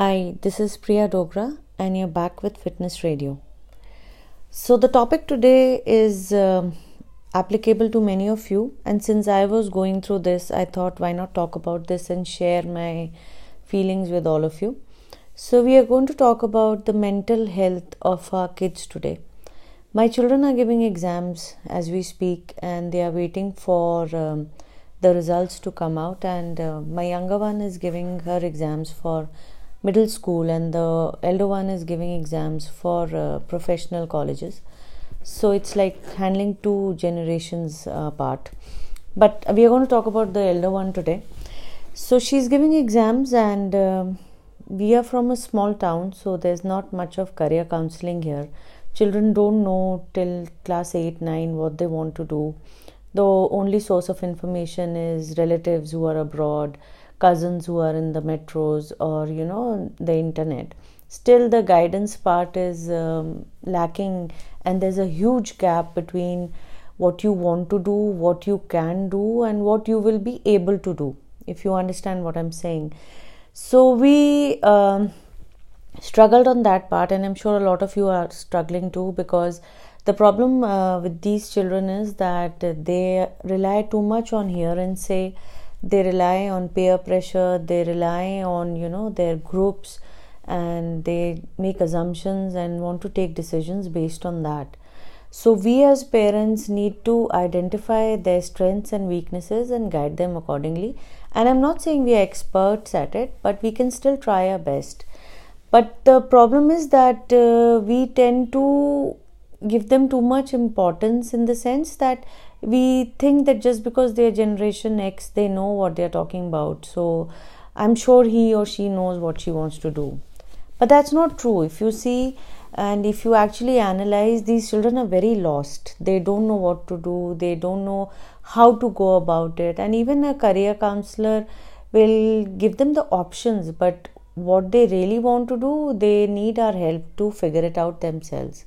Hi, this is Priya Dogra and you're back with Fitness Radio. So the topic today is applicable to many of you, and since I was going through this, I thought why not talk about this and share my feelings with all of you. So we are going to talk about the mental health of our kids today. My children are giving exams as we speak and they are waiting for the results to come out, and my younger one is giving her exams for middle school and the elder one is giving exams for professional colleges. So it's like handling two generations apart. But we are going to talk about the elder one today. So she's giving exams, and we are from a small town, so there's not much of career counseling here. Children don't know till class 8, 9 what they want to do. The only source of information is relatives who are abroad, cousins who are in the metros, or the internet. Still the guidance part is lacking, and there's a huge gap between what you want to do, what you can do, and what you will be able to do, if you understand what I'm saying. So we struggled on that part, and I'm sure a lot of you are struggling too, because the problem with these children is that they rely too much on hearsay. They rely on peer pressure. They rely on, their groups, and they make assumptions and want to take decisions based on that. So we as parents need to identify their strengths and weaknesses and guide them accordingly. And I'm not saying we are experts at it, but we can still try our best. But the problem is that we tend to give them too much importance, in the sense that we think that just because they are generation X, they know what they are talking about. So I'm sure he or she knows what she wants to do. But that's not true. If you see and if you actually analyze, these children are very lost. They don't know what to do. They don't know how to go about it. And even a career counselor will give them the options, but what they really want to do, they need our help to figure it out themselves.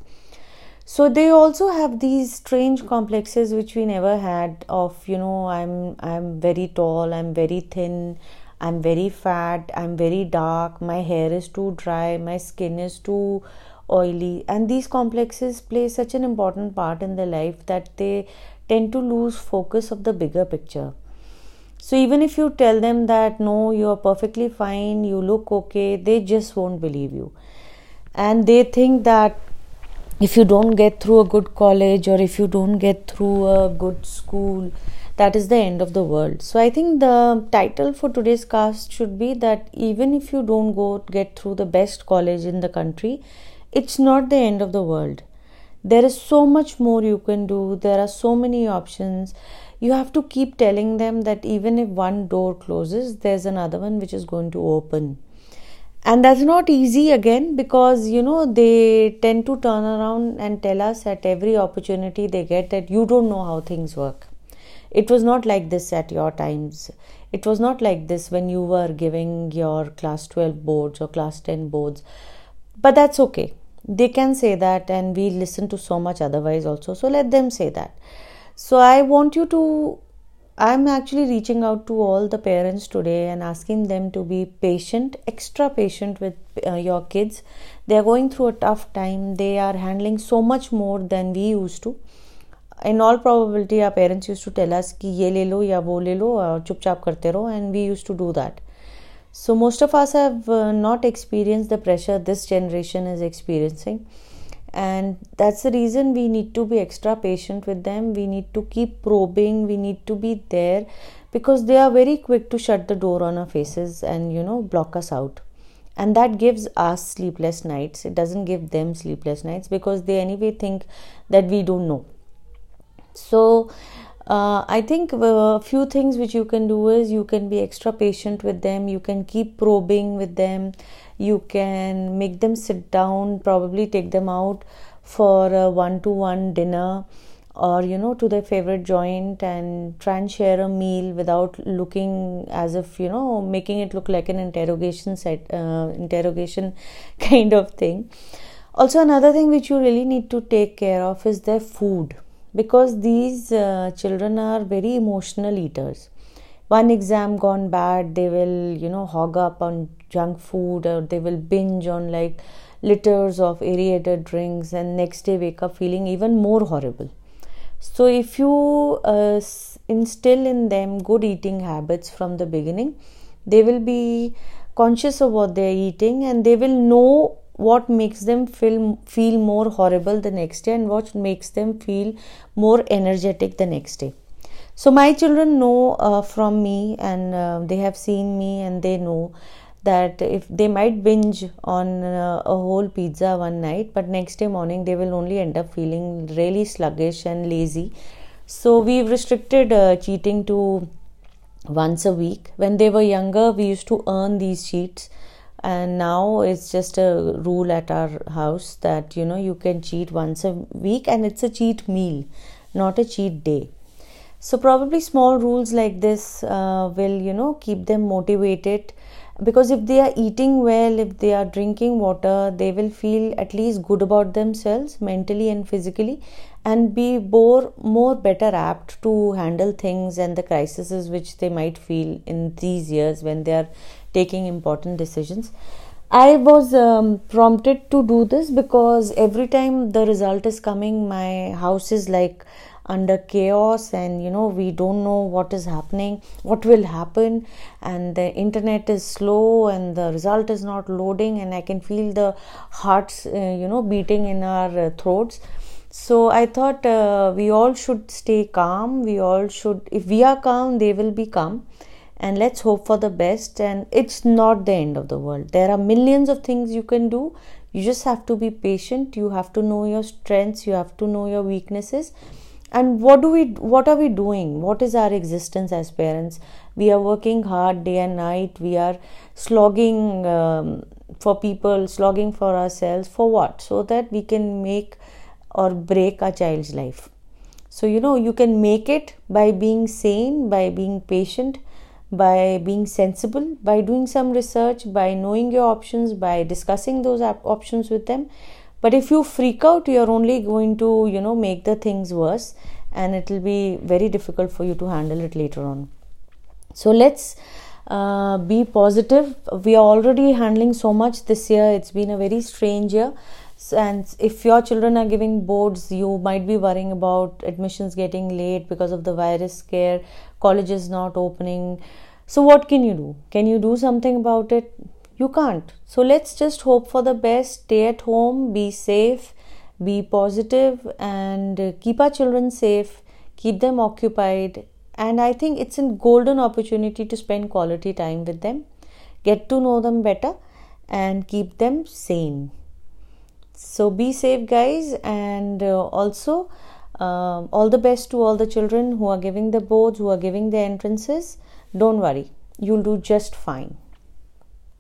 So they also have these strange complexes which we never had of, I'm very tall, I'm very thin, I'm very fat, I'm very dark, my hair is too dry, my skin is too oily. And these complexes play such an important part in their life that they tend to lose focus of the bigger picture. So even if you tell them that, no, you're perfectly fine, you look okay, they just won't believe you. And they think that if you don't get through a good college or if you don't get through a good school, that is the end of the world. So I think the title for today's cast should be that even if you don't get through the best college in the country, it's not the end of the world. There is so much more you can do. There are so many options. You have to keep telling them that even if one door closes, there's another one which is going to open. And that's not easy again, because they tend to turn around and tell us at every opportunity they get that you don't know how things work. It was not like this at your times. It was not like this when you were giving your class 12 boards or class 10 boards. But that's okay. They can say that, and we listen to so much otherwise also. So let them say that. So I'm actually reaching out to all the parents today and asking them to be patient, extra patient with your kids. They are going through a tough time. They are handling so much more than we used to. In all probability, our parents used to tell us ki ye le lo ya wo le lo, chup chap karte raho, and we used to do that. So most of us have not experienced the pressure this generation is experiencing. And that's the reason we need to be extra patient with them. We need to keep probing. We need to be there, because they are very quick to shut the door on our faces and, block us out. And that gives us sleepless nights. It doesn't give them sleepless nights, because they anyway think that we don't know. So I think a few things which you can do is you can be extra patient with them, you can keep probing with them, you can make them sit down, probably take them out for a one-to-one dinner or, to their favorite joint, and try and share a meal without looking as if, making it look like an interrogation kind of thing. Also, another thing which you really need to take care of is their food. Because these children are very emotional eaters. one exam gone bad, they will, hog up on junk food, or they will binge on like liters of aerated drinks, and next day wake up feeling even more horrible. So if you instill in them good eating habits from the beginning, they will be conscious of what they are eating, and they will know what makes them feel more horrible the next day and what makes them feel more energetic the next day. So my children know from me, and they have seen me, and they know that if they might binge on a whole pizza one night, but next day morning they will only end up feeling really sluggish and lazy. So we've restricted cheating to once a week. When they were younger, we used to earn these cheats, and now it's just a rule at our house that you can cheat once a week, and it's a cheat meal, not a cheat day. So probably small rules like this will keep them motivated, because if they are eating well, if they are drinking water, they will feel at least good about themselves mentally and physically, and be more better apt to handle things and the crises which they might feel in these years when they are taking important decisions. I was prompted to do this because every time the result is coming, my house is like under chaos, and we don't know what is happening, what will happen, and the internet is slow and the result is not loading, and I can feel the hearts beating in our throats. So I thought we all should stay calm. We all should, if we are calm, they will be calm, and let's hope for the best. And it's not the end of the world. There are millions of things you can do. You just have to be patient. You have to know your strengths, you have to know your weaknesses. And what are we doing? What is our existence as parents? We are working hard day and night. We are slogging for people, slogging for ourselves. For what? So that we can make or break our child's life. So, you can make it by being sane, by being patient, by being sensible, by doing some research, by knowing your options, by discussing those options with them. But if you freak out, you are only going to, make the things worse, and it will be very difficult for you to handle it later on. So let's be positive. We are already handling so much this year. It's been a very strange year. And if your children are giving boards, you might be worrying about admissions getting late because of the virus scare, colleges not opening. So what can you do? Can you do something about it? You can't. So let's just hope for the best, stay at home, be safe, be positive, and keep our children safe, keep them occupied. And I think it's a golden opportunity to spend quality time with them, get to know them better, and keep them sane. So be safe, guys, and also all the best to all the children who are giving the boards, who are giving the entrances. Don't worry, you'll do just fine.